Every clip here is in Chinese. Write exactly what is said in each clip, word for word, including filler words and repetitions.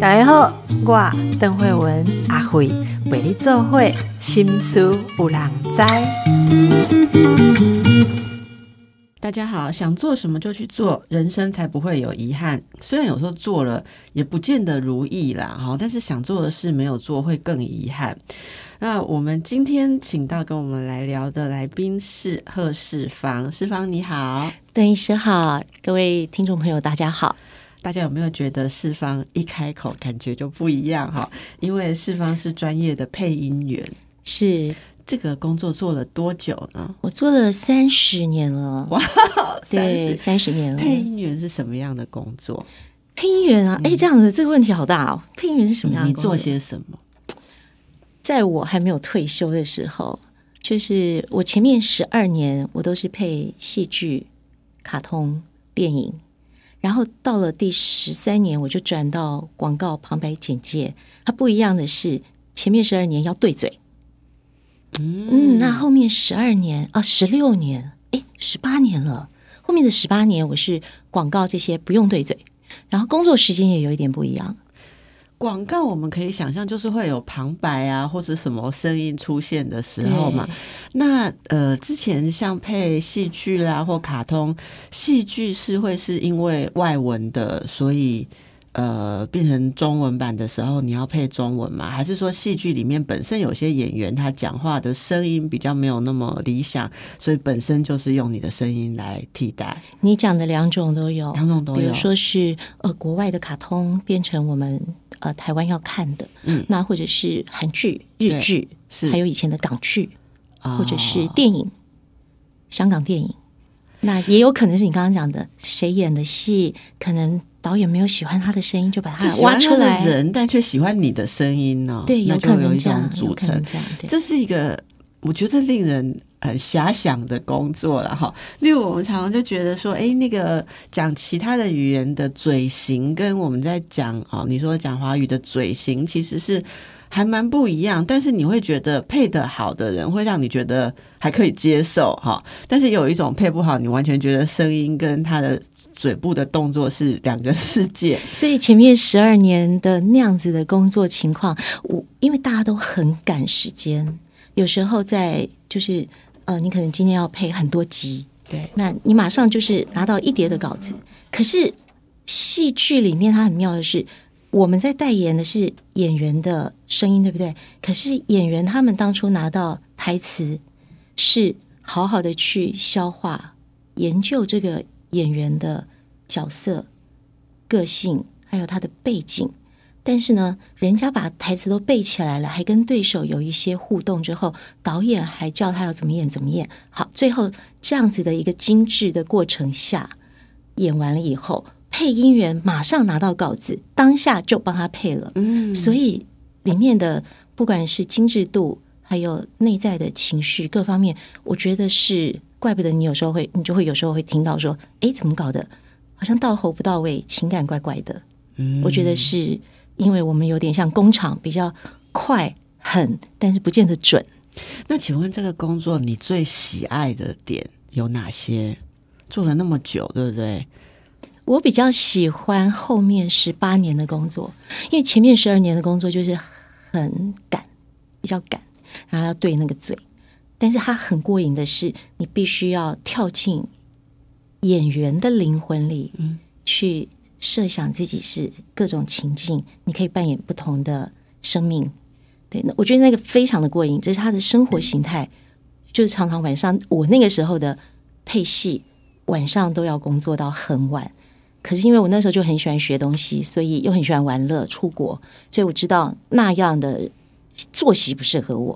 大家好，我邓惠文阿惠陪你做伙，心事有人知。大家好，想做什么就去做，人生才不会有遗憾。虽然有时候做了也不见得如意啦，但是想做的事没有做会更遗憾。那我们今天请到跟我们来聊的来宾是贺世芳，世芳你好。邓医师好，各位听众朋友大家好。大家有没有觉得世芳一开口感觉就不一样哈？因为世芳是专业的配音员，是这个工作做了多久呢？我做了三十年了。哇，对，三十年了。配音员是什么样的工作？配音员啊，哎、嗯，这样子这个问题好大哦。配音员是什么样的工作？你做些什么？在我还没有退休的时候，就是我前面十二年我都是配戏剧、卡通、电影。然后到了第十三年，我就转到广告旁白简介。它不一样的是，前面十二年要对嘴，嗯，嗯那后面十二年啊，十六年，哎，十八年了。后面的十八年，我是广告这些不用对嘴，然后工作时间也有一点不一样。广告我们可以想象，就是会有旁白啊，或者什么声音出现的时候嘛。那呃，之前像配戏剧啦或卡通，戏剧是会是因为外文的，所以呃变成中文版的时候，你要配中文嘛？还是说戏剧里面本身有些演员他讲话的声音比较没有那么理想，所以本身就是用你的声音来替代？你讲的两种都有，两种都有。比如说是呃国外的卡通变成我们。呃，台湾要看的、嗯、那或者是韩剧、日剧，还有以前的港剧、哦、或者是电影，香港电影，那也有可能是你刚刚讲的谁演的戏，可能导演没有喜欢他的声音，就把他挖出来人，但却喜欢你的声音呢、哦？对，有可能这样，有可能这样，这是一个我觉得令人很遐想的工作啦哈，例如我们常常就觉得说，哎、欸，那个讲其他的语言的嘴型跟我们在讲哦，你说讲华语的嘴型其实是还蛮不一样，但是你会觉得配得好的人会让你觉得还可以接受哈，但是有一种配不好，你完全觉得声音跟他的嘴部的动作是两个世界。所以前面十二年的那样子的工作情况，我因为大家都很赶时间，有时候在就是。呃，你可能今天要配很多集，对，那你马上就是拿到一叠的稿子。可是戏剧里面它很妙的是，我们在代言的是演员的声音，对不对？可是演员他们当初拿到台词，是好好的去消化、研究这个演员的角色、个性，还有他的背景。但是呢，人家把台词都背起来了，还跟对手有一些互动之后，导演还叫他要怎么演怎么演。好，最后这样子的一个精致的过程下，演完了以后，配音员马上拿到稿子，当下就帮他配了。嗯，所以里面的不管是精致度，还有内在的情绪各方面，我觉得是怪不得你有时候会，你就会有时候会听到说，哎，怎么搞的？好像到喉不到位，情感怪怪的。嗯，我觉得是。因为我们有点像工厂，比较快狠，但是不见得准。那请问这个工作你最喜爱的点有哪些？做了那么久，对不对？我比较喜欢后面十八年的工作，因为前面十二年的工作就是很赶，比较赶，然后要对那个嘴。但是它很过瘾的是，你必须要跳进演员的灵魂里，嗯，去。设想自己是各种情境，你可以扮演不同的生命，对，我觉得那个非常的过瘾，这是他的生活形态，就是常常晚上，我那个时候的配戏，晚上都要工作到很晚。可是因为我那时候就很喜欢学东西，所以又很喜欢玩乐、出国，所以我知道那样的作息不适合我。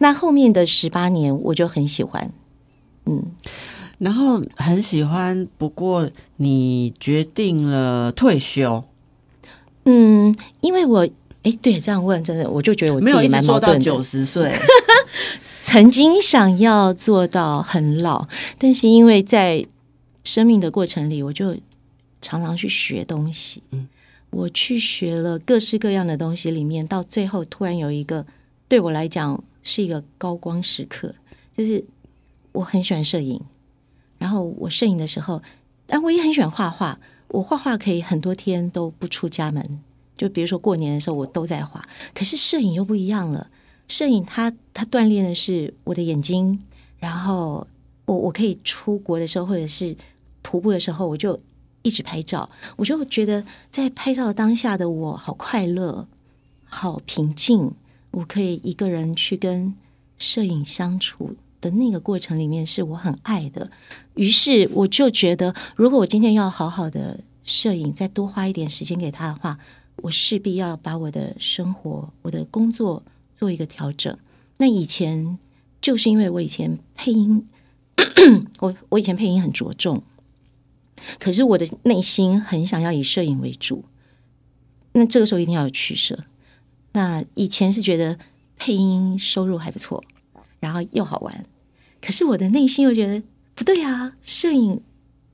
那后面的十八年，我就很喜欢，嗯。然后很喜欢，不过你决定了退休。嗯，因为我哎，对，这样问真的，我就觉得我自己蛮矛盾的。没有一直做到九十岁，曾经想要做到很老，但是因为在生命的过程里，我就常常去学东西。嗯，我去学了各式各样的东西，里面到最后突然有一个对我来讲是一个高光时刻，就是我很喜欢摄影。然后我摄影的时候，但我也很喜欢画画，我画画可以很多天都不出家门，就比如说过年的时候我都在画。可是摄影又不一样了，摄影它它锻炼的是我的眼睛，然后我我可以出国的时候或者是徒步的时候，我就一直拍照，我就觉得在拍照当下的我好快乐，好平静。我可以一个人去跟摄影相处的那个过程里面是我很爱的，于是我就觉得如果我今天要好好的摄影，再多花一点时间给他的话，我势必要把我的生活我的工作做一个调整。那以前就是因为我以前配音我我以前配音很着重，可是我的内心很想要以摄影为主，那这个时候一定要有取舍。那以前是觉得配音收入还不错，然后又好玩，可是我的内心又觉得不对啊，摄影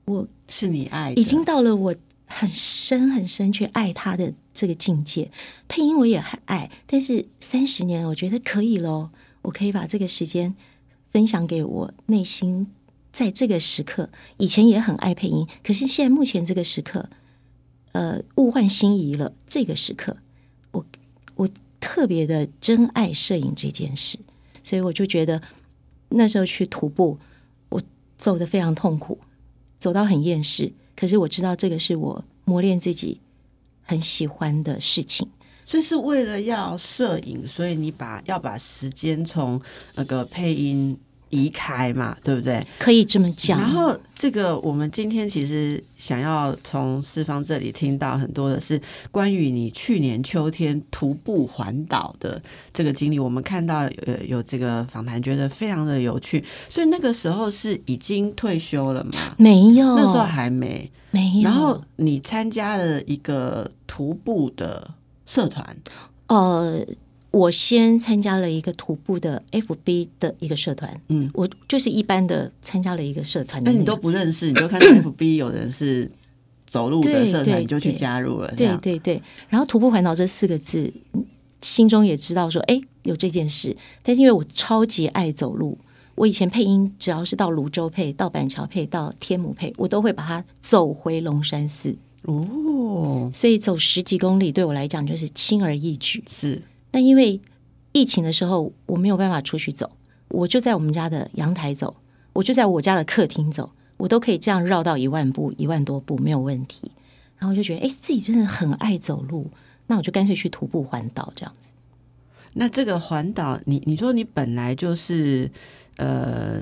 我是你爱的，已经到了我很深很深去爱它的这个境界。配音我也很爱，但是三十年我觉得可以咯，我可以把这个时间分享给我内心在这个时刻。以前也很爱配音，可是现在目前这个时刻呃，物换星移了，这个时刻我我特别的珍爱摄影这件事。所以我就觉得那时候去徒步，我走得非常痛苦，走到很厌世，可是我知道这个是我磨练自己很喜欢的事情。所以是为了要摄影，所以你把要把时间从那个配音移开嘛，对不对？可以这么讲。然后这个我们今天其实想要从四方这里听到很多的是关于你去年秋天徒步环岛的这个经历，我们看到 有, 有这个访谈觉得非常的有趣。所以那个时候是已经退休了吗？没有，那时候还没没有。然后你参加了一个徒步的社团。呃我先参加了一个徒步的 F B 的一个社团，嗯，我就是一般的参加了一个社团。但你都不认识，你就看到 F B 有人是走路的社团，你就去加入了。对对对。然后徒步环岛这四个字，心中也知道说，哎，有这件事。但是因为我超级爱走路，我以前配音只要是到泸州配、到板桥配、到天母配，我都会把它走回龙山寺。哦，所以走十几公里对我来讲就是轻而易举。是。但因为疫情的时候我没有办法出去走，我就在我们家的阳台走，我就在我家的客厅走，我都可以这样绕到一万步一万多步没有问题。然后就觉得哎，自己真的很爱走路，那我就干脆去徒步环岛这样子。那这个环岛 你, 你说你本来就是呃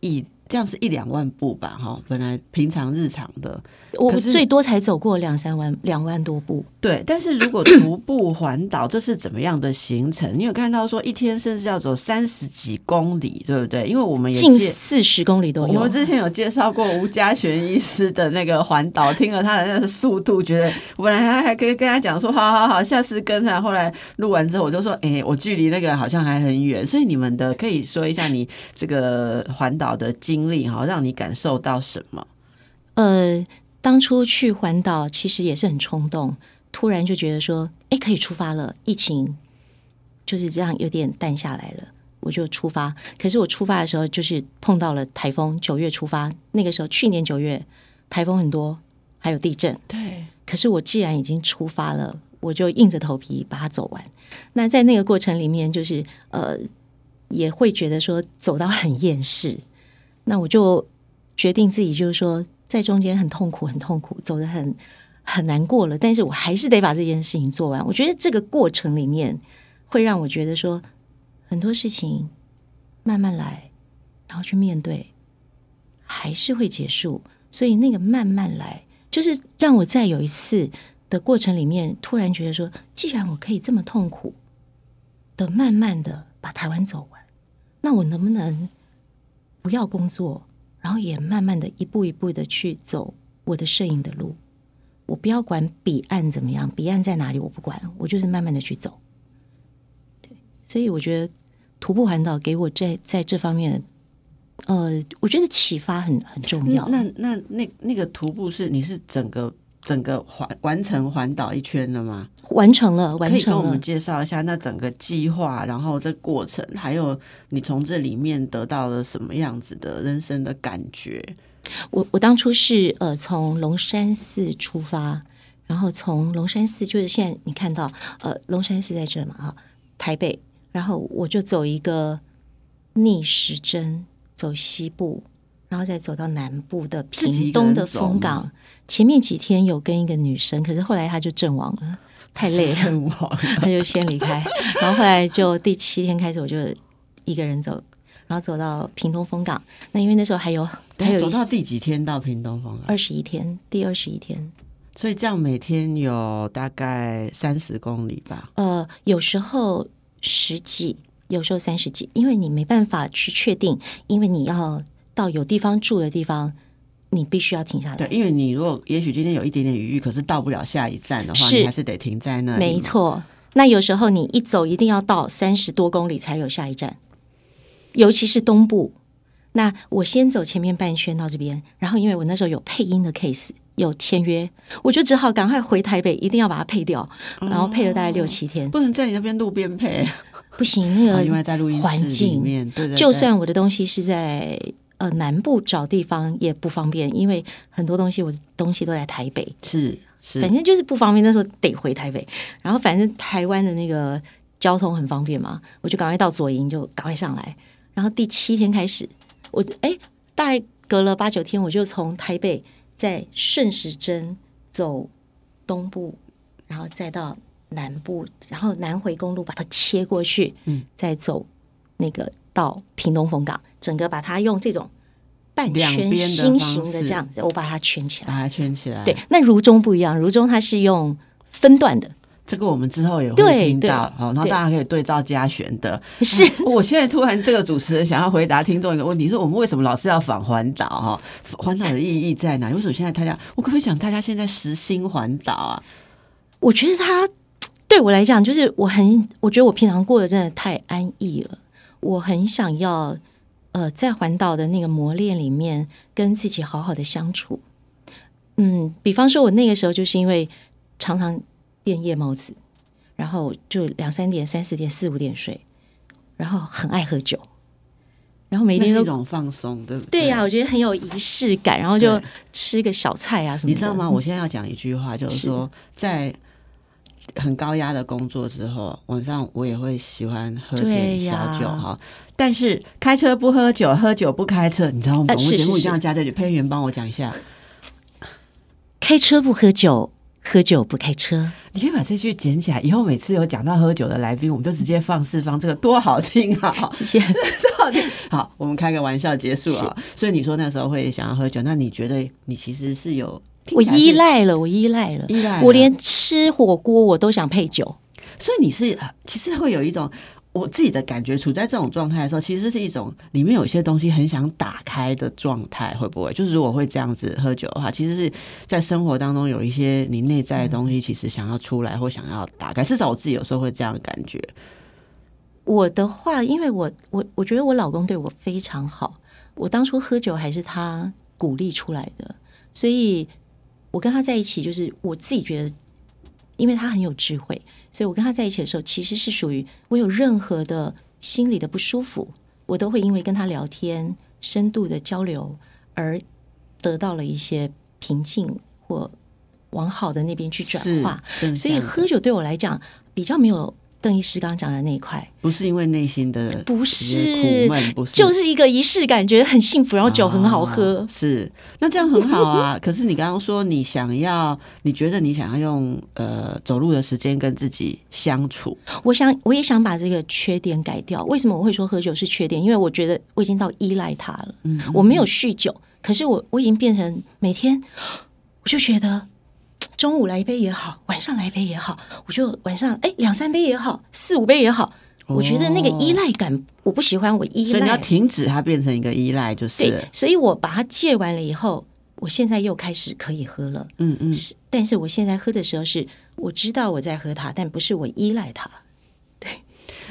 一这样是一两万步吧，本来平常日常的我最多才走过两三万两万多步。对，但是如果徒步环岛这是怎么样的行程？你有看到说一天甚至要走三十几公里，对不对？因为我们也近四十公里都有。我们之前有介绍过吴家璇医师的那个环岛，听了他的那个速度，觉得我本来还可以跟他讲说好好好下次跟上，后来录完之后我就说哎，我距离那个好像还很远。所以你们的可以说一下你这个环岛的经历让你感受到什么？呃，当初去环岛其实也是很冲动，突然就觉得说哎，可以出发了，疫情就是这样有点淡下来了，我就出发。可是我出发的时候就是碰到了台风，九月出发，那个时候去年九月台风很多还有地震。对，可是我既然已经出发了，我就硬着头皮把它走完。那在那个过程里面就是呃，也会觉得说走到很厌世，那我就决定自己就是说在中间很痛苦很痛苦，走得很很难过了，但是我还是得把这件事情做完。我觉得这个过程里面会让我觉得说很多事情慢慢来，然后去面对还是会结束。所以那个慢慢来就是让我在有一次的过程里面突然觉得说既然我可以这么痛苦的慢慢的把台湾走完，那我能不能不要工作，然后也慢慢的一步一步的去走我的摄影的路。我不要管彼岸怎么样，彼岸在哪里我不管，我就是慢慢的去走。对，所以我觉得徒步环岛给我在在这方面呃，我觉得启发很很重要。那那那那个徒步是你是整个整个环完成环岛一圈了吗？完成了，完成了。可以跟我们介绍一下那整个计划，然后这过程，还有你从这里面得到了什么样子的人生的感觉？我我当初是呃从龙山寺出发，然后从龙山寺就是现在你看到呃龙山寺在这嘛啊，台北，然后我就走一个逆时针走西部，然后再走到南部的屏东的凤岗。前面几天有跟一个女生，可是后来她就阵亡了，太累了，阵亡了她就先离开。然后后来就第七天开始我就一个人走，然后走到屏东凤岗。那因为那时候还有还有走到第几天到屏东凤岗？二十一天，第二十一天。所以这样每天有大概三十公里吧？呃，有时候十几，有时候三十几，因为你没办法去确定，因为你要到有地方住的地方。你必须要停下来，对，因为你如果也许今天有一点点余裕，可是到不了下一站的话，你还是得停在那里。没错，那有时候你一走一定要到三十多公里才有下一站，尤其是东部。那我先走前面半圈到这边，然后因为我那时候有配音的 case， 有签约，我就只好赶快回台北，一定要把它配掉，然后配了大概六七天。哦，不能在你那边路边配，不行，那个环境，哦，对对对，就算我的东西是在。呃，南部找地方也不方便，因为很多东西我东西都在台北，是是，反正就是不方便。那时候得回台北，然后反正台湾的那个交通很方便嘛，我就赶快到左营，就赶快上来。然后第七天开始，我哎，大概隔了八九天，我就从台北再顺时针走东部，然后再到南部，然后南回公路把它切过去，嗯，再走那个到屏东凤岗。整个把它用这种半圈心形的这样子，我把它圈起来，把它圈起来。对，那如中不一样，如中它是用分段的，这个我们之后也会听到。好，然后大家可以对照嘉璇的。是，嗯，我现在突然这个主持人想要回答听众一个问题，说我们为什么老是要访环岛哈？环岛的意义在哪？为什么现在大家，我可不可以讲大家现在实心环岛啊？我觉得它对我来讲，就是我很，我觉得我平常过得真的太安逸了，我很想要。呃，在环岛的那个磨练里面，跟自己好好的相处。嗯，比方说，我那个时候就是因为常常变夜猫子，然后就两三点、三四点、四五点睡，然后很爱喝酒，然后每天都是一种放松，对不对？对呀，啊，我觉得很有仪式感，然后就吃个小菜啊什么的。你知道吗？我现在要讲一句话，就是说，是在很高压的工作之后，晚上我也会喜欢喝点小酒哈。但是开车不喝酒，喝酒不开车，你知道我们节目一定要加这句。配音员帮我讲一下：开车不喝酒，喝酒不开车。你可以把这句捡起来，以后每次有讲到喝酒的来宾，我们就直接放四方，这个多好听啊！谢谢，多好听。好，我们开个玩笑结束啊。所以你说那时候会想要喝酒，那你觉得你其实是有？我依赖了，我依赖了，依赖了。我连吃火锅我都想配酒，所以你是其实会有一种我自己的感觉，处在这种状态的时候，其实是一种里面有些东西很想打开的状态，会不会？就是如果会这样子喝酒的话，其实是在生活当中有一些你内在的东西，其实想要出来或想要打开。至少我自己有时候会这样的感觉。我的话，因为我我我觉得我老公对我非常好，我当初喝酒还是他鼓励出来的，所以。我跟他在一起，就是我自己觉得，因为他很有智慧，所以我跟他在一起的时候，其实是属于我有任何的心理的不舒服，我都会因为跟他聊天、深度的交流而得到了一些平静或往好的那边去转化。所以喝酒对我来讲，比较没有邓医师刚刚讲的那一块，不是因为内心的不是苦闷，不是，就是一个仪式感，觉得很幸福，然后酒很好喝，啊，是那这样很好啊。可是你刚刚说你想要，你觉得你想要用呃走路的时间跟自己相处，我想我也想把这个缺点改掉。为什么我会说喝酒是缺点？因为我觉得我已经到依赖它了，嗯嗯，我没有酗酒，可是我我已经变成每天我就觉得。中午来一杯也好，晚上来一杯也好，我就晚上哎两三杯也好，四五杯也好，哦，我觉得那个依赖感我不喜欢，我依赖，所以你要停止它变成一个依赖，就是对。所以我把它戒完了以后，我现在又开始可以喝了，嗯嗯。但是我现在喝的时候是，我知道我在喝它，但不是我依赖它。对，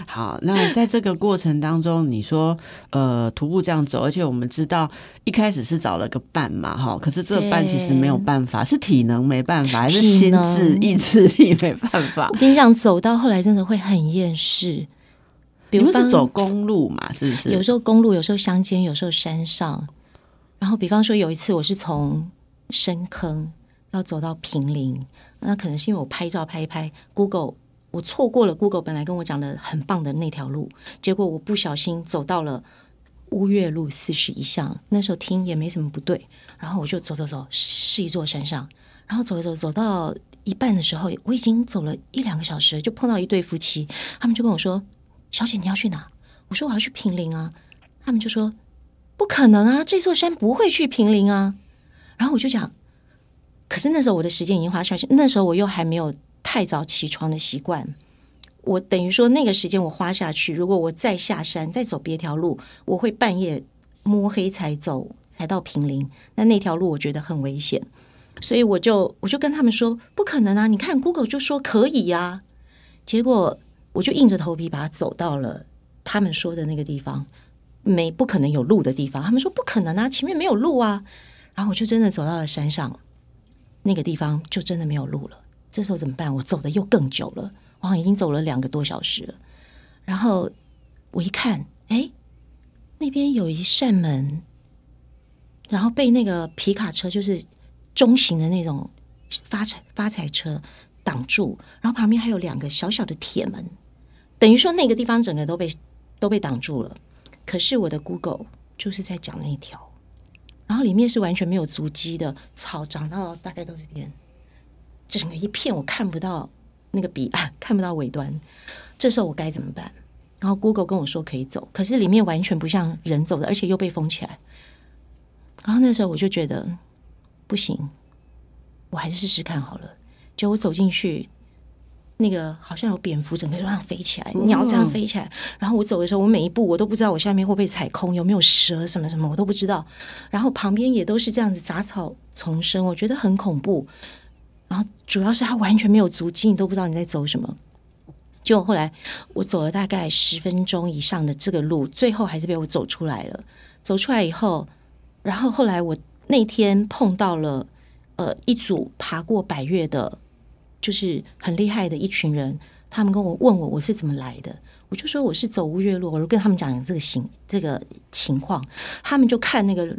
好，那在这个过程当中，你说呃徒步这样走，而且我们知道。一开始是找了个伴嘛，哈，可是这个伴其实没有办法，是体能没办法，还是心智意志力没办法？我跟你讲，走到后来真的会很厌世。比如是走公路嘛，是不是？有时候公路，有时候乡间，有时候山上，然后比方说有一次我是从深坑要走到平林，那可能是因为我拍照拍一拍 Google， 我错过了 Google 本来跟我讲的很棒的那条路，结果我不小心走到了乌岳路四十一巷，那时候听也没什么不对，然后我就走走走，是一座山上，然后走一走走到一半的时候，我已经走了一两个小时，就碰到一对夫妻，他们就跟我说：“小姐，你要去哪？”我说：“我要去平林啊。”他们就说：“不可能啊，这座山不会去平林啊。”然后我就讲，可是那时候我的时间已经花下去，那时候我又还没有太早起床的习惯。我等于说那个时间我花下去，如果我再下山再走别条路，我会半夜摸黑才走才到平林，那那条路我觉得很危险，所以我就我就跟他们说不可能啊，你看 Google 就说可以啊，结果我就硬着头皮把它走到了他们说的那个地方，没不可能有路的地方，他们说不可能啊，前面没有路啊，然后我就真的走到了山上，那个地方就真的没有路了。这时候怎么办？我走的又更久了，我好像已经走了两个多小时了，然后我一看，哎，那边有一扇门，然后被那个皮卡车，就是中型的那种发财发财车挡住，然后旁边还有两个小小的铁门，等于说那个地方整个都被都被挡住了。可是我的 Google 就是在讲那一条，然后里面是完全没有足迹的，草长到大概到这边，整个一片我看不到。那个笔啊，看不到尾端，这时候我该怎么办？然后 Google 跟我说可以走，可是里面完全不像人走的，而且又被封起来。然后那时候我就觉得不行，我还是试试看好了。结果我走进去，那个好像有蝙蝠整个这样飞起来，鸟这样飞起来。然后我走的时候，我每一步我都不知道我下面会不会踩空，有没有蛇什么什么我都不知道。然后旁边也都是这样子杂草丛生，我觉得很恐怖。然后主要是它完全没有足迹，你都不知道你在走什么。结果后来我走了大概十分钟以上的这个路，最后还是被我走出来了。走出来以后，然后后来我那天碰到了呃一组爬过百岳的，就是很厉害的一群人，他们跟我问我我是怎么来的，我就说我是走乌岳路，我就跟他们讲这个情这个情况，他们就看那个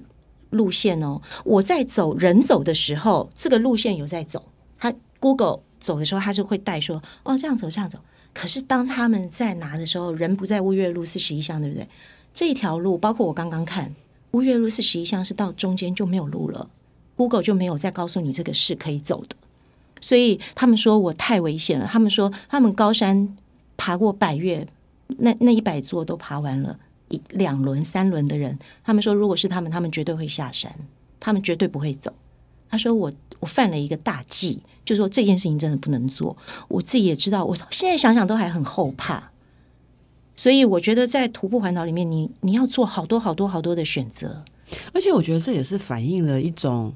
路线哦，我在走人走的时候，这个路线有在走。他 Google 走的时候，他就会带说哦这样走这样走。可是当他们在拿的时候，人不在乌岳路四十一巷，对不对？这一条路，包括我刚刚看乌岳路四十一巷是到中间就没有路了 ，Google 就没有再告诉你这个是可以走的。所以他们说我太危险了。他们说他们高山爬过百岳，那那一百座都爬完了，一两轮三轮的人，他们说如果是他们，他们绝对会下山，他们绝对不会走。他说我我犯了一个大忌，就是说这件事情真的不能做。我自己也知道，我现在想想都还很后怕。所以我觉得在徒步环岛里面，你你要做好多好多好多的选择。而且我觉得这也是反映了一种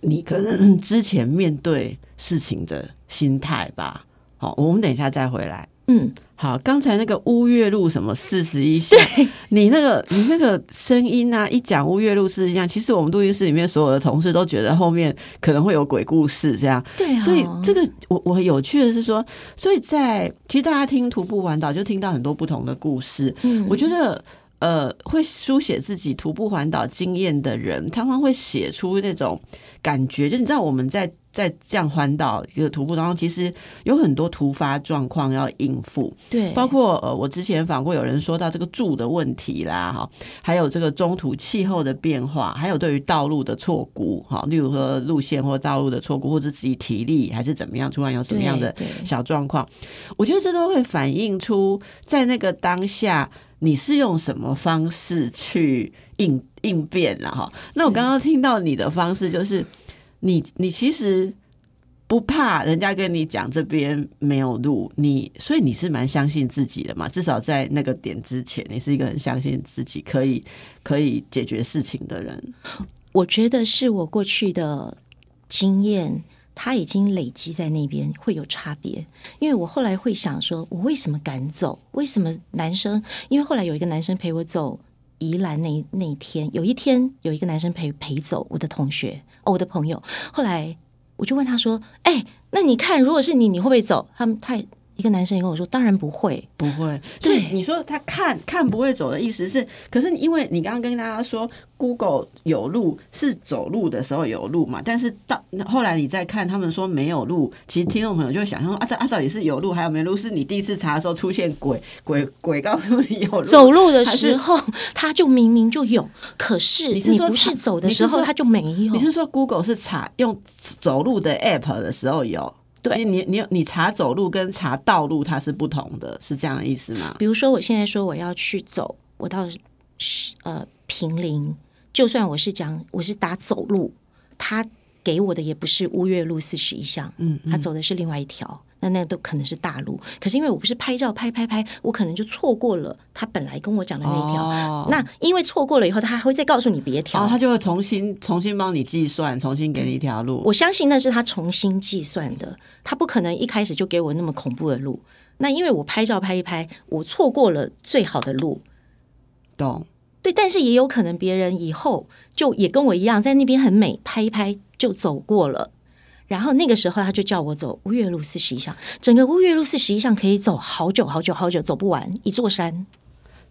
你可能之前面对事情的心态吧。好，我们等一下再回来。嗯，好，刚才那个乌岳路什么四十一巷，你那个你那个声音啊，一讲乌岳路四十一巷，其实我们录音室里面所有的同事都觉得后面可能会有鬼故事这样。对、哦，所以这个我我有趣的是说，所以在其实大家听徒步环岛就听到很多不同的故事。嗯，我觉得呃，会书写自己徒步环岛经验的人，常常会写出那种感觉，就你知道我们在。在这样环岛一个徒步当中，其实有很多突发状况要应付，对，包括呃，我之前访过有人说到这个住的问题啦，哈，还有这个中途气候的变化，还有对于道路的错估，哈，例如说路线或道路的错估，或者自己体力还是怎么样，突然有什么样的小状况，我觉得这都会反映出在那个当下你是用什么方式去应应变了哈。那我刚刚听到你的方式就是。你你其实不怕人家跟你讲这边没有路，你所以你是蛮相信自己的嘛？至少在那个点之前，你是一个很相信自己可以可以解决事情的人。我觉得是我过去的经验，它已经累积在那边会有差别。因为我后来会想说，我为什么敢走？为什么男生？因为后来有一个男生陪我走。宜兰那那一天，有一天有一个男生陪陪走我的同学、哦，我的朋友。后来我就问他说：“哎、欸，那你看，如果是你，你会不会走？”他们他一个男生也跟我说，当然不会，不会。对，你说他看看不会走的意思是，可是因为你刚刚跟大家说 Google 有路是走路的时候有路嘛，但是到后来你再看他们说没有路，其实听众朋友就会想象说 啊, 啊到底是有路还有没路，是你第一次查的时候出现鬼鬼鬼告诉你有路，走路的时候他就明明就有，可是你不是走的时候他就没有。你是说 Google 是查用走路的 app 的时候有？对，你你你查走路跟查道路它是不同的，是这样的意思吗？比如说我现在说我要去走，我到呃平林，就算我是讲我是打走路，他给我的也不是乌月路四十一巷，嗯，他走的是另外一条，那那都可能是大路。可是因为我不是拍照拍拍拍，我可能就错过了他本来跟我讲的那条。哦、那因为错过了以后，他还会再告诉你别条、哦，他就会重新重新帮你计算，重新给你一条路。我相信那是他重新计算的，他不可能一开始就给我那么恐怖的路。那因为我拍照拍一拍，我错过了最好的路。懂。对，但是也有可能别人以后就也跟我一样，在那边很美，拍一拍就走过了。然后那个时候他就叫我走乌月路四十一巷，整个乌月路四十一巷可以走好久好久好久，走不完一座山。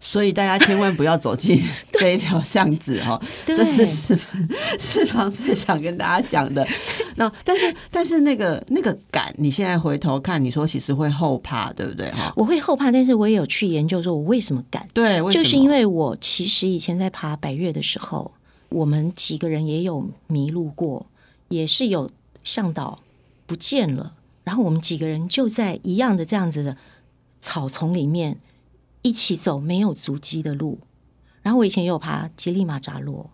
所以大家千万不要走进这一条巷子哦，这是四方最想跟大家讲的。那但是但是那个那个感，你现在回头看，你说其实会后怕，对不对？我会后怕，但是我也有去研究说我为什么敢。对，为什么？就是因为我其实以前在爬百岳的时候，我们几个人也有迷路过，也是有向导不见了，然后我们几个人就在一样的这样子的草丛里面一起走没有足迹的路。然后我以前也有爬吉力马扎罗，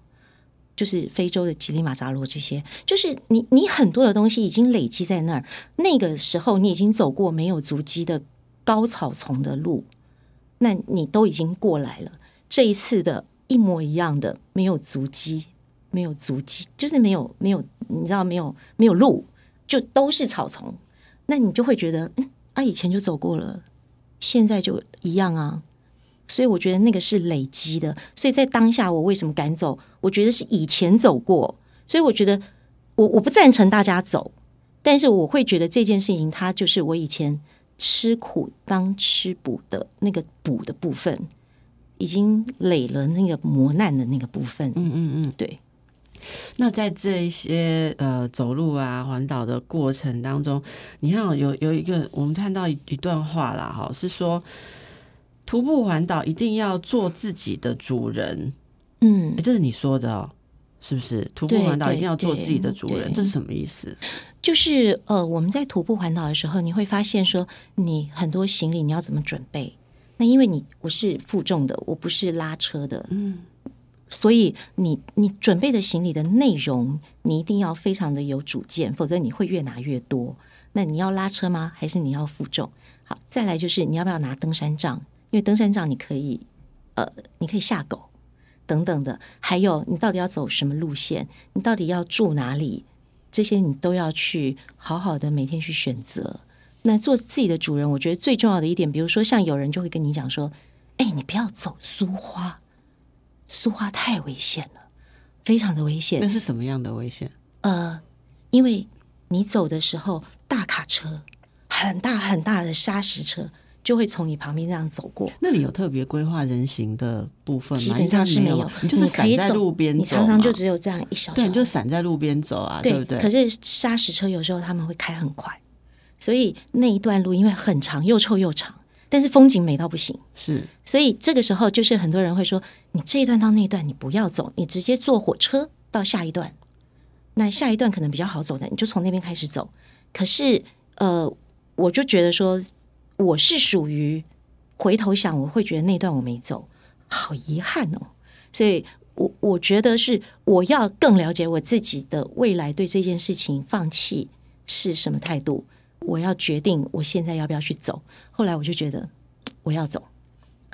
就是非洲的吉力马扎罗，这些就是你你很多的东西已经累积在那儿，那个时候你已经走过没有足迹的高草丛的路，那你都已经过来了。这一次的一模一样的没有足迹，没有足迹就是没有没有你知道没有没有路，就都是草丛，那你就会觉得嗯啊，以前就走过了，现在就一样啊。所以我觉得那个是累积的，所以在当下我为什么敢走，我觉得是以前走过。所以我觉得我我不赞成大家走，但是我会觉得这件事情它就是我以前吃苦当吃补的那个补的部分，已经累了那个磨难的那个部分。嗯嗯嗯，对。那在这一些呃走路啊环岛的过程当中，你看有有一个我们看到 一, 一段话啦，哈，是说徒步环岛一定要做自己的主人。嗯，这是你说的哦，是不是？徒步环岛一定要做自己的主人，这是什么意思？就是呃我们在徒步环岛的时候，你会发现说你很多行李你要怎么准备？那因为你我是负重的，我不是拉车的，嗯。所以你你准备的行李的内容你一定要非常的有主见，否则你会越拿越多。那你要拉车吗？还是你要负重？好，再来就是你要不要拿登山杖，因为登山杖你可以呃你可以下狗等等的。还有你到底要走什么路线，你到底要住哪里，这些你都要去好好的每天去选择。那做自己的主人，我觉得最重要的一点，比如说像有人就会跟你讲说，哎，你不要走苏花，苏花太危险了，非常的危险。那是什么样的危险？呃，因为你走的时候，大卡车，很大很大的砂石车就会从你旁边这样走过。那你有特别规划人行的部分吗？基本上是没有，你就是散在路边走，你常常就只有这样一小小，对，你就散在路边走啊， 对, 对不对？可是砂石车有时候他们会开很快，所以那一段路因为很长，又臭又长。但是风景美到不行，是，所以这个时候就是很多人会说，你这一段到那一段你不要走，你直接坐火车到下一段，那下一段可能比较好走的，你就从那边开始走。可是呃，我就觉得说我是属于回头想我会觉得那段我没走好遗憾哦，所以我我觉得是我要更了解我自己的未来对这件事情放弃是什么态度，我要决定我现在要不要去走。后来我就觉得我要走，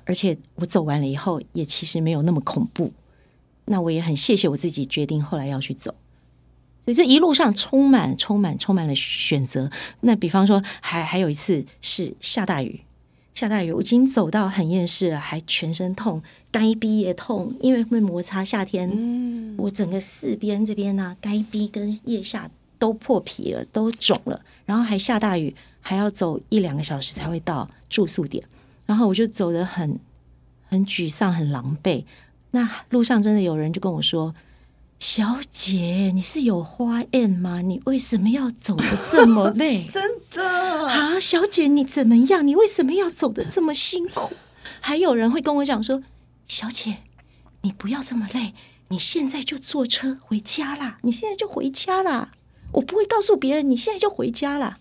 而且我走完了以后也其实没有那么恐怖，那我也很谢谢我自己决定后来要去走。所以这一路上充满充满充满了选择。那比方说还还有一次是下大雨，下大雨我已经走到很厌世了，还全身痛，该逼也痛，因为会摩擦，夏天、嗯、我整个四边这边啊，该逼跟腋下都破皮了，都肿了，然后还下大雨，还要走一两个小时才会到住宿点。然后我就走得很很沮丧，很狼狈。那路上真的有人就跟我说：“小姐，你是有花眼吗？你为什么要走得这么累？真的啊，小姐你怎么样？你为什么要走得这么辛苦？”还有人会跟我讲说：“小姐，你不要这么累，你现在就坐车回家啦！你现在就回家啦！我不会告诉别人，你现在就回家啦！”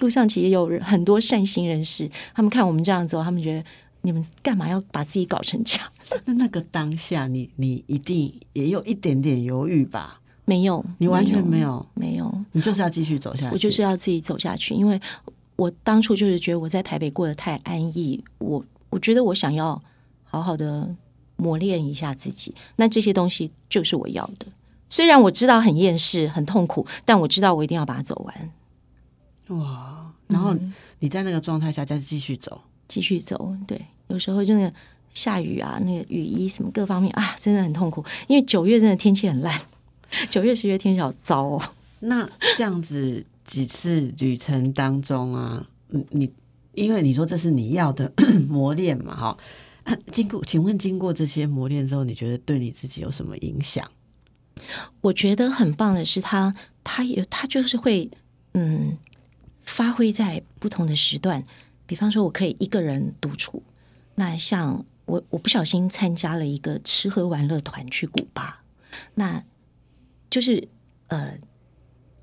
路上其实有很多善心人士，他们看我们这样走，他们觉得你们干嘛要把自己搞成这样？那那个当下你，你你一定也有一点点犹豫吧？没有，你完全没有，没有，你就是要继续走下去。我就是要自己走下去，因为我当初就是觉得我在台北过得太安逸，我我觉得我想要好好的磨练一下自己，那这些东西就是我要的。虽然我知道很厌世、很痛苦，但我知道我一定要把它走完。哇！然后你在那个状态下再继续走，嗯、继续走。对，有时候真的下雨啊，那个雨衣什么各方面啊，真的很痛苦。因为九月真的天气很烂，九月、十月天气好糟哦。那这样子几次旅程当中啊，你因为你说这是你要的磨练嘛，哈。啊、经过，请问经过这些磨练之后，你觉得对你自己有什么影响？我觉得很棒的是他，他有他就是会嗯发挥在不同的时段。比方说，我可以一个人独处。那像我，我不小心参加了一个吃喝玩乐团去古巴，那就是呃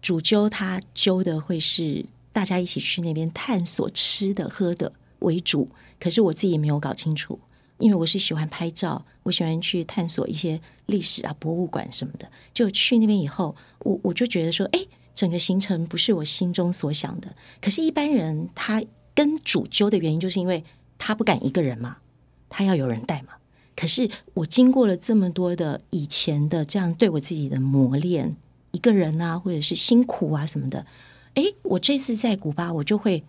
主揪他揪的会是大家一起去那边探索吃的喝的为主，可是我自己没有搞清楚。因为我是喜欢拍照，我喜欢去探索一些历史啊、博物馆什么的。就去那边以后，我我就觉得说，哎，整个行程不是我心中所想的。可是，一般人他跟主揪的原因，就是因为他不敢一个人嘛，他要有人带嘛。可是我经过了这么多的以前的这样对我自己的磨练，一个人啊，或者是辛苦啊什么的，哎，我这次在古巴，我就会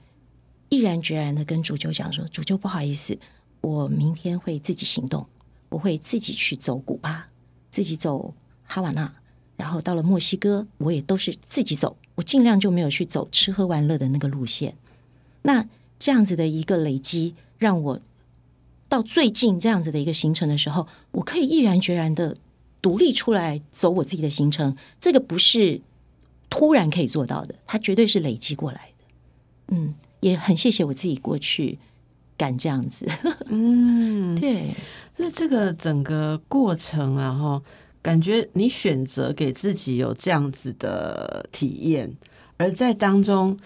毅然决然的跟主揪讲说：“主揪，不好意思。”我明天会自己行动，我会自己去走古巴，自己走哈瓦那，然后到了墨西哥，我也都是自己走。我尽量就没有去走吃喝玩乐的那个路线。那这样子的一个累积，让我到最近这样子的一个行程的时候，我可以毅然决然的独立出来走我自己的行程。这个不是突然可以做到的，它绝对是累积过来的。嗯，也很谢谢我自己过去敢这样子。嗯，对，那这个整个过程啊，哈，感觉你选择给自己有这样子的体验，而在当中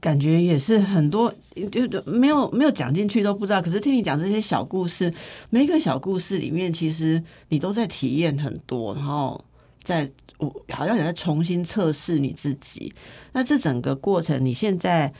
感觉也是很多就没有没有讲进去都不知道。可是听你讲这些小故事，每一个小故事里面，其实你都在体验很多，然后在我好像也在重新测试你自己。那这整个过程，你现在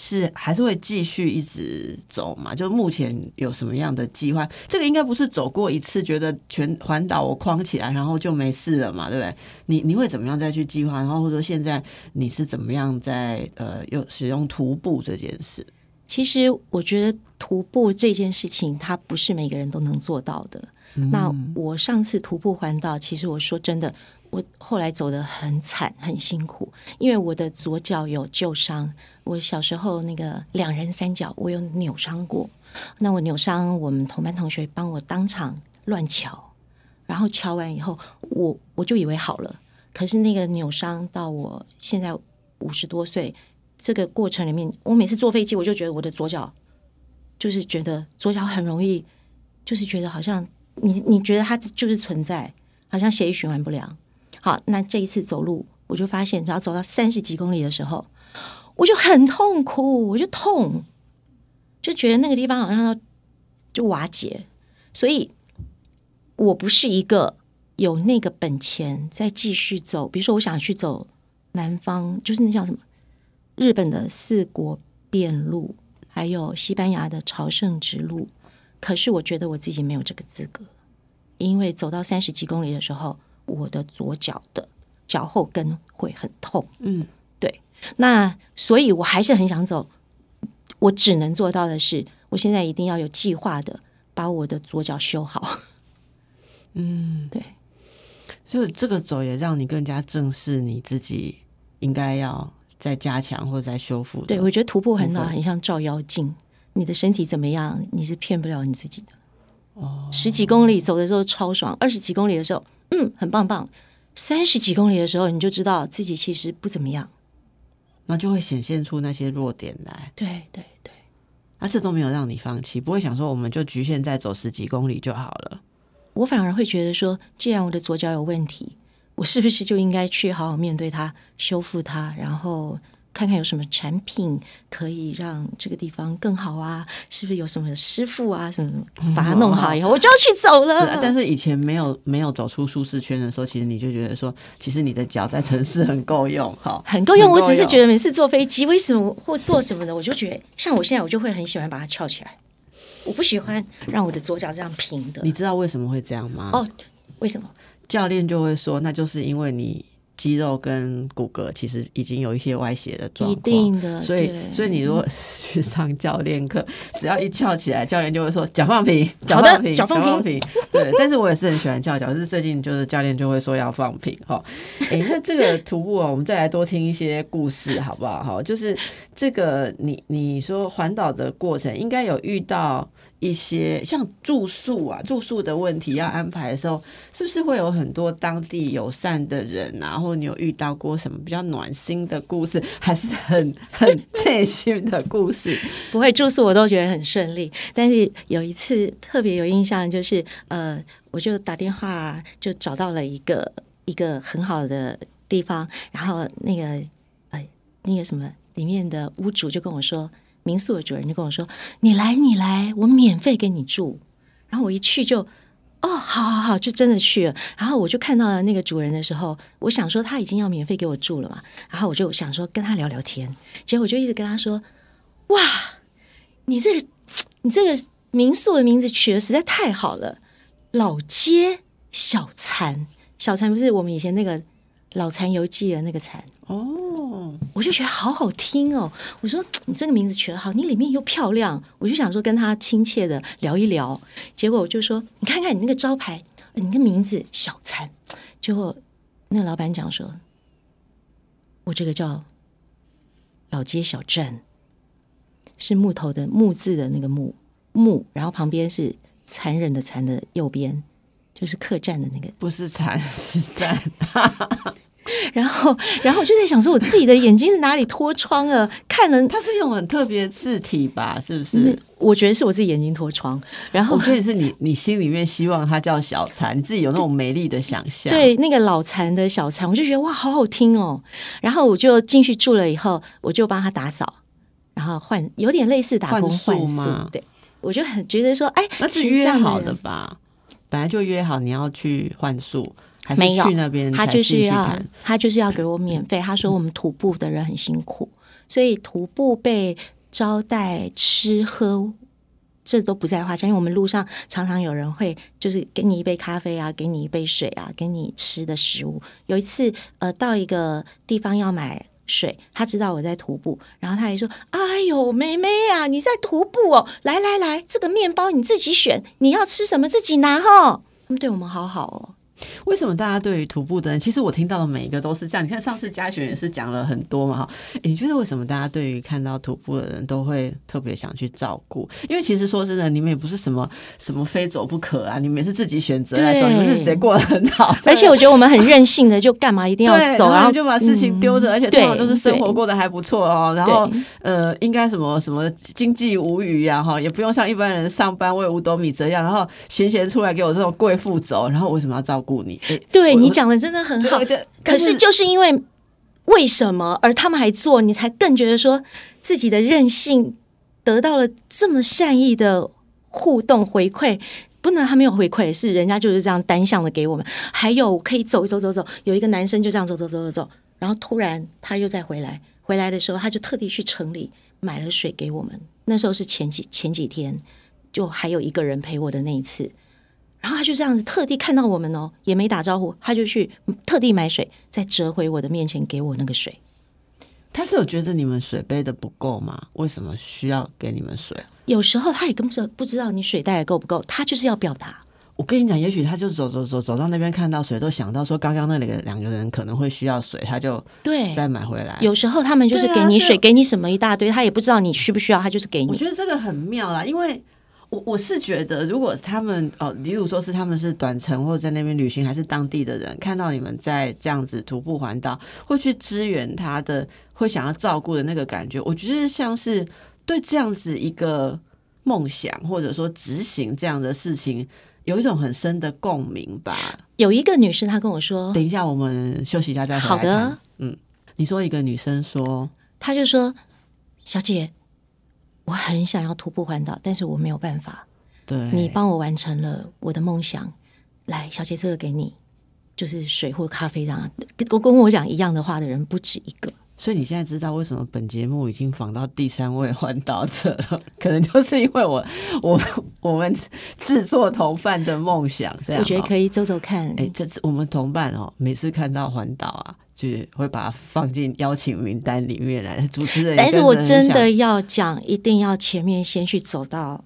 是还是会继续一直走嘛？就目前有什么样的计划？这个应该不是走过一次，觉得全环岛我框起来，然后就没事了嘛，对不对？你你会怎么样再去计划？然后或者说现在你是怎么样在呃，又使用徒步这件事？其实我觉得徒步这件事情，它不是每个人都能做到的。嗯、那我上次徒步环岛，其实我说真的，我后来走得很惨很辛苦，因为我的左脚有旧伤，我小时候那个两人三脚我有扭伤过。那我扭伤，我们同班同学帮我当场乱瞧，然后瞧完以后我我就以为好了，可是那个扭伤到我现在五十多岁这个过程里面，我每次坐飞机我就觉得我的左脚就是觉得左脚很容易，就是觉得好像你你觉得它就是存在，好像血液循环不良。好，那这一次走路，我就发现，只要走到三十几公里的时候，我就很痛苦，我就痛，就觉得那个地方好像要就瓦解。所以，我不是一个有那个本钱再继续走。比如说，我想去走南方，就是那叫什么日本的四国遍路，还有西班牙的朝圣之路。可是，我觉得我自己没有这个资格，因为走到三十几公里的时候，我的左脚的脚后跟会很痛。嗯，对，那所以我还是很想走，我只能做到的是我现在一定要有计划的把我的左脚修好。嗯，对，所以这个走也让你更加正视你自己应该要再加强或者再修复。对，我觉得徒步很好，很像照妖镜，你的身体怎么样你是骗不了你自己的。哦，十几公里走的时候超爽，二十几公里的时候嗯很棒棒，三十几公里的时候你就知道自己其实不怎么样，那就会显现出那些弱点来。对对对，啊，这都没有让你放弃，不会想说我们就局限在走十几公里就好了。我反而会觉得说，既然我的左脚有问题，我是不是就应该去好好面对它，修复它，然后看看有什么产品可以让这个地方更好啊，是不是有什么师傅啊什么把它弄好以后我就要去走了。是啊，但是以前没有没有走出舒适圈的时候，其实你就觉得说其实你的脚在城市很够用，好很够 用, 很够用。我只是觉得每次坐飞机为什么或做什么的，我就觉得像我现在我就会很喜欢把它翘起来，我不喜欢让我的左脚这样平的。你知道为什么会这样吗？哦，为什么？教练就会说那就是因为你肌肉跟骨骼其实已经有一些歪斜的状况，一定的。所以所以你如果去上教练课，只要一翘起来，教练就会说脚放平，脚放平，脚放平。对，但是我也是很喜欢翘脚，就是最近就是教练就会说要放平哈。哎、哦，那这个徒步哦，我们再来多听一些故事好不好？哈，就是这个你你说环岛的过程，应该有遇到一些像住宿啊住宿的问题要安排的时候，是不是会有很多当地友善的人啊，或你有遇到过什么比较暖心的故事，还是很很贴心的故事？不会，住宿我都觉得很顺利，但是有一次特别有印象，就是呃，我就打电话就找到了一个一个很好的地方，然后那个呃那个什么里面的屋主就跟我说，民宿的主人就跟我说，你来你来，我免费给你住。然后我一去就哦好好好，就真的去了。然后我就看到了那个主人的时候，我想说他已经要免费给我住了嘛，然后我就想说跟他聊聊天，结果我就一直跟他说，哇，你这个你这个民宿的名字取得实在太好了，老街小蚕。小蚕不是我们以前那个老蚕游记的那个蚕哦，我就觉得好好听哦。我说你这个名字取得好，你里面又漂亮，我就想说跟他亲切的聊一聊。结果我就说，你看看你那个招牌，你那个名字小蚕。结果那个老板讲说，我这个叫老街小站，是木头的木字的那个木木，然后旁边是残忍的残的右边。就是客栈的那个，不是蚕是站。然后然后我就在想说，我自己的眼睛是哪里脱窗了？看了它是用很特别字体吧，是不是、嗯？我觉得是我自己眼睛脱窗。然后我觉得是你你心里面希望它叫小蚕，你自己有那种美丽的想象。对，那个老蚕的小蚕，我就觉得哇，好好听哦。然后我就进去住了以后，我就帮他打扫，然后换有点类似打工换宿。对，我就很觉得说，哎，那是约好的吧？本来就约好你要去换宿，还是去那边才进去看？没有，他就是要他就是要给我免费。他说我们徒步的人很辛苦，所以徒步被招待吃喝这都不在话下，因为我们路上常常有人会就是给你一杯咖啡啊，给你一杯水啊，给你吃的食物。有一次呃到一个地方要买水，他知道我在徒步，然后他也说，哎呦妹妹啊，你在徒步哦，来来来，这个面包你自己选，你要吃什么自己拿哦。他们对我们好好哦。为什么大家对于徒步的人，其实我听到的每一个都是这样，你看上次嘉璇也是讲了很多嘛。你觉得为什么大家对于看到徒步的人都会特别想去照顾？因为其实说真的，你们也不是什么什么非走不可啊，你们也是自己选择来走，你们是直接过得很好。而且我觉得我们很任性的，就干嘛一定要走，然后就把事情丢着、嗯、而且通常都是生活过得还不错哦。然后呃，应该什么什么经济无虞啊，也不用像一般人上班为五斗米折腰，然后闲闲出来给我这种贵妇走，然后为什么要照顾？你欸、对，你讲的真的很好，可是就是因为为什么而他们还做，你才更觉得说自己的任性得到了这么善意的互动回馈。不能，他没有回馈，是人家就是这样单向的给我们。还有可以走走走走，有一个男生就这样走走走走，然后突然他又再回来，回来的时候他就特地去城里买了水给我们。那时候是前几前几天，就还有一个人陪我的那一次，然后他就这样子特地看到我们哦，也没打招呼，他就去特地买水，再折回我的面前给我那个水。他是有觉得你们水杯的不够吗？为什么需要给你们水？有时候他也根本不知道你水带的够不够，他就是要表达我跟你讲，也许他就走走走走到那边看到水，都想到说刚刚那里两个人可能会需要水，他就对再买回来。有时候他们就是给你水，啊、给你什么一大堆，他也不知道你需不需要，他就是给你。我觉得这个很妙啦，因为我我是觉得，如果他们哦，例如说是他们是短程或者在那边旅行，还是当地的人看到你们在这样子徒步环岛，会去支援他的，会想要照顾的那个感觉，我觉得像是对这样子一个梦想或者说执行这样的事情。有一种很深的共鸣吧。有一个女生她跟我说，等一下我们休息一下再回来。好的，嗯，你说一个女生说，她就说，小姐，我很想要徒步环岛，但是我没有办法。对，你帮我完成了我的梦想，来，小姐，这个给你，就是水或咖啡这样。跟跟我讲一样的话的人不止一个。所以你现在知道为什么本节目已经访到第三位环岛者了，可能就是因为我我我们制作同伴的梦想这样、喔、我觉得可以走走看。哎、欸，这次我们同伴哦、喔，每次看到环岛啊，就会把它放进邀请名单里面来。主持人，但是我真的要讲，一定要前面先去走到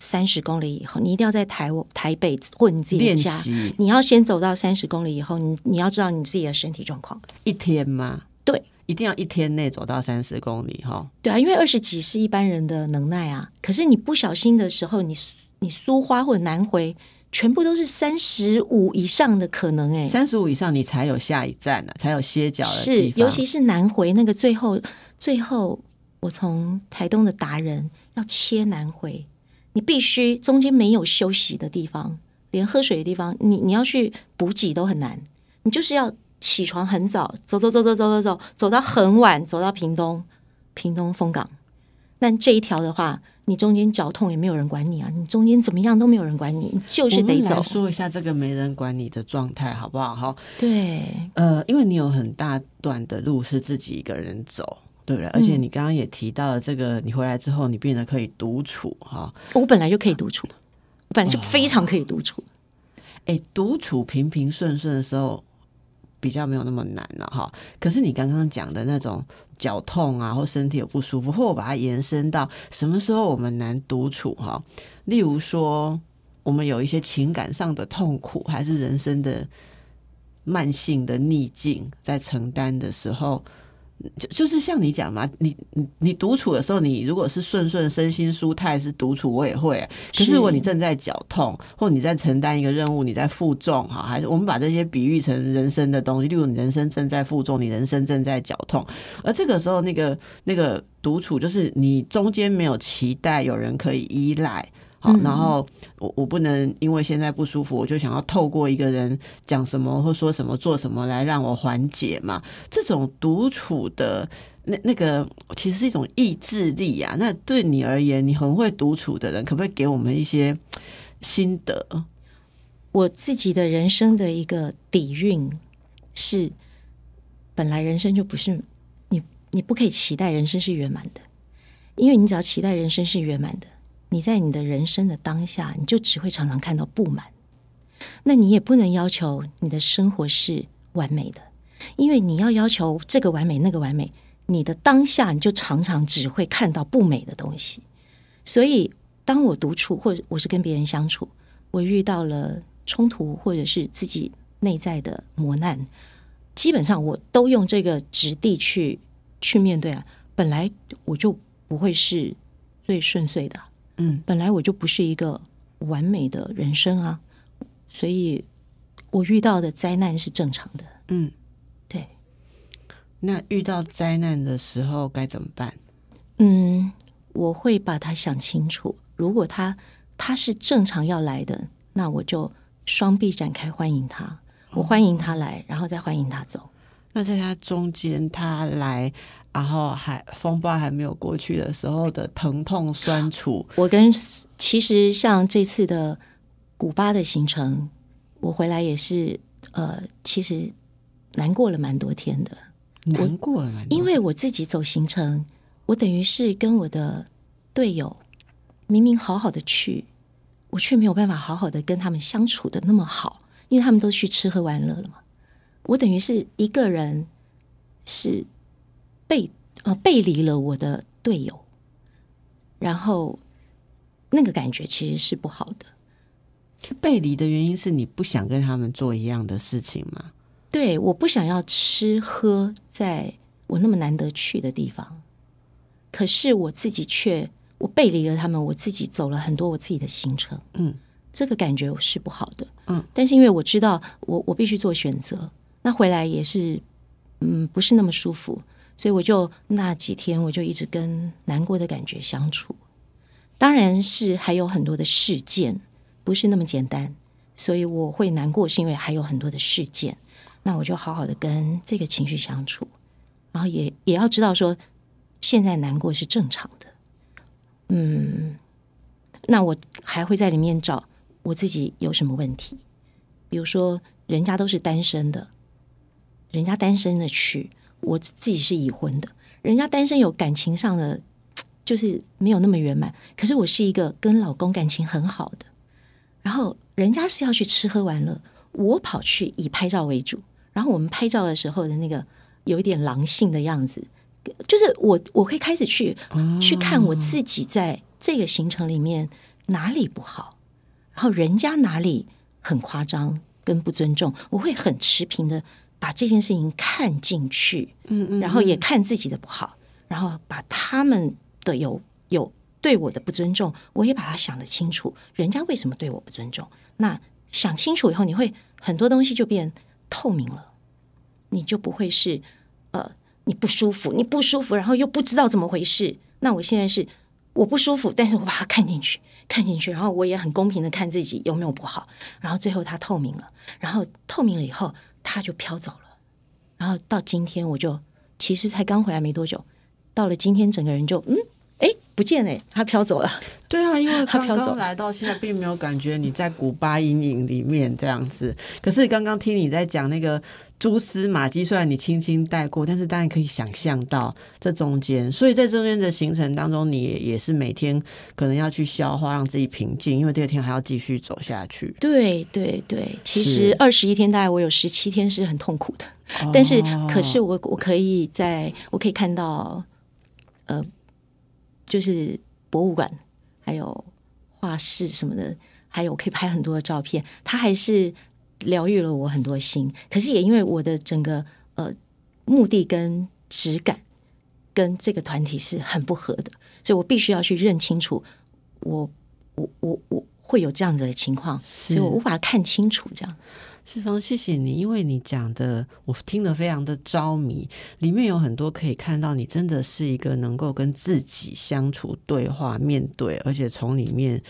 三十公里以后，你一定要在台台北或你自己的家，你要先走到三十公里以后，你你要知道你自己的身体状况。一天吗？对。一定要一天内走到三十公里哈、哦，对啊，因为二十几是一般人的能耐啊。可是你不小心的时候，你你苏花或南回，全部都是三十五以上的可能哎、欸，三十五以上你才有下一站啊，才有歇脚的地方。是，尤其是南回那个最后最后，我从台东的达人要切南回，你必须中间没有休息的地方，连喝水的地方，你你要去补给都很难，你就是要。起床很早，走走走走走走走，走到很晚，走到屏东，屏东风港。但这一条的话，你中间脚痛也没有人管你啊，你中间怎么样都没有人管你，你就是得走。我们来说一下这个没人管你的状态，好不好？对，呃，因为你有很大段的路是自己一个人走。对不对？而且你刚刚也提到了这个，你回来之后你变得可以独处哈、哦。我本来就可以独处，我本来就非常可以独处。哎、哦，独处平平顺顺的时候。比较没有那么难了、啊、哈，可是你刚刚讲的那种脚痛啊，或身体有不舒服，或我把它延伸到什么时候我们难独处哈、啊？例如说，我们有一些情感上的痛苦，还是人生的慢性的逆境，在承担的时候，就就是像你讲嘛，你你你独处的时候，你如果是顺顺身心舒泰是独处，我也会、啊。可是如果你正在绞痛，或你在承担一个任务，你在负重哈，还是我们把这些比喻成人生的东西，例如你人生正在负重，你人生正在绞痛，而这个时候那个那个独处就是你中间没有期待有人可以依赖。好，然后我我不能因为现在不舒服，我就想要透过一个人讲什么或说什么做什么来让我缓解嘛。这种独处的那那个其实是一种意志力啊。那对你而言，你很会独处的人，可不可以给我们一些心得？我自己的人生的一个底蕴是，本来人生就不是你你不可以期待人生是圆满的，因为你只要期待人生是圆满的。你在你的人生的当下，你就只会常常看到不满。那你也不能要求你的生活是完美的，因为你要要求这个完美那个完美，你的当下你就常常只会看到不美的东西。所以当我独处或者我是跟别人相处，我遇到了冲突或者是自己内在的磨难，基本上我都用这个质地去去面对啊。本来我就不会是最顺遂的，嗯，本来我就不是一个完美的人生啊，所以我遇到的灾难是正常的。嗯，对。那遇到灾难的时候该怎么办？嗯，我会把它想清楚。如果它它是正常要来的，那我就双臂展开欢迎它，我欢迎它来，然后再欢迎它走。那在它中间，它来。然后还风暴还没有过去的时候的疼痛酸楚，我跟其实像这次的古巴的行程，我回来也是呃，其实难过了蛮多天的，难过了蛮多天，因为我自己走行程，我等于是跟我的队友明明好好的去，我却没有办法好好的跟他们相处的那么好，因为他们都去吃喝玩乐了嘛，我等于是一个人是。被呃背离了我的队友，然后那个感觉其实是不好的。背离的原因是你不想跟他们做一样的事情吗？对，我不想要吃喝在我那么难得去的地方，可是我自己却我背离了他们，我自己走了很多我自己的行程。嗯，这个感觉是不好的。嗯，但是因为我知道我我必须做选择，那回来也是嗯不是那么舒服，所以我就那几天我就一直跟难过的感觉相处。当然是还有很多的事件，不是那么简单，所以我会难过是因为还有很多的事件。那我就好好的跟这个情绪相处，然后也也要知道说现在难过是正常的。嗯，那我还会在里面找我自己有什么问题，比如说人家都是单身的，人家单身的去，我自己是已婚的，人家单身有感情上的就是没有那么圆满，可是我是一个跟老公感情很好的，然后人家是要去吃喝玩乐，我跑去以拍照为主，然后我们拍照的时候的那个有一点狼性的样子，就是我我可以开始去、哦、去看我自己在这个行程里面哪里不好，然后人家哪里很夸张跟不尊重，我会很持平的把这件事情看进去。嗯嗯嗯，然后也看自己的不好，然后把他们的有有对我的不尊重我也把它想得清楚，人家为什么对我不尊重，那想清楚以后你会很多东西就变透明了，你就不会是呃你不舒服你不舒服然后又不知道怎么回事。那我现在是我不舒服，但是我把它看进去看进去，然后我也很公平的看自己有没有不好，然后最后它透明了，然后透明了以后它就飘走了。然后到今天我就其实才刚回来没多久，到了今天整个人就嗯哎，不见了，他飘走了。对啊，因为刚刚来到现在并没有感觉你在古巴阴影里面这样子。可是刚刚听你在讲那个蛛丝马迹，虽然你轻轻带过，但是当然可以想象到这中间。所以在中间的行程当中，你也是每天可能要去消化，让自己平静，因为第二天还要继续走下去。对对对，其实二十一天大概我有十七天是很痛苦的，哦、但是可是我我可以在我可以看到呃。就是博物馆还有画室什么的，还有可以拍很多的照片，它还是疗愈了我很多心。可是也因为我的整个呃目的跟质感跟这个团体是很不合的，所以我必须要去认清楚我我我我会有这样子的情况，所以我无法看清楚这样。世芳，谢谢你，因为你讲的我听得非常的着迷，里面有很多可以看到你真的是一个能够跟自己相处、对话、面对，而且从里面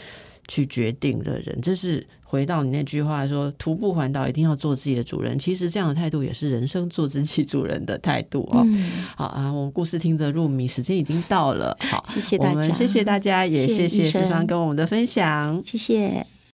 去决定的人。这是回到你那句话说徒步环岛一定要做自己的主人，其实这样的态度也是人生做自己主人的态度哦。嗯、好啊，我们故事听得入迷，时间已经到了，好，谢谢大家，我们谢谢大家，也谢谢世芳跟我们的分享，谢谢。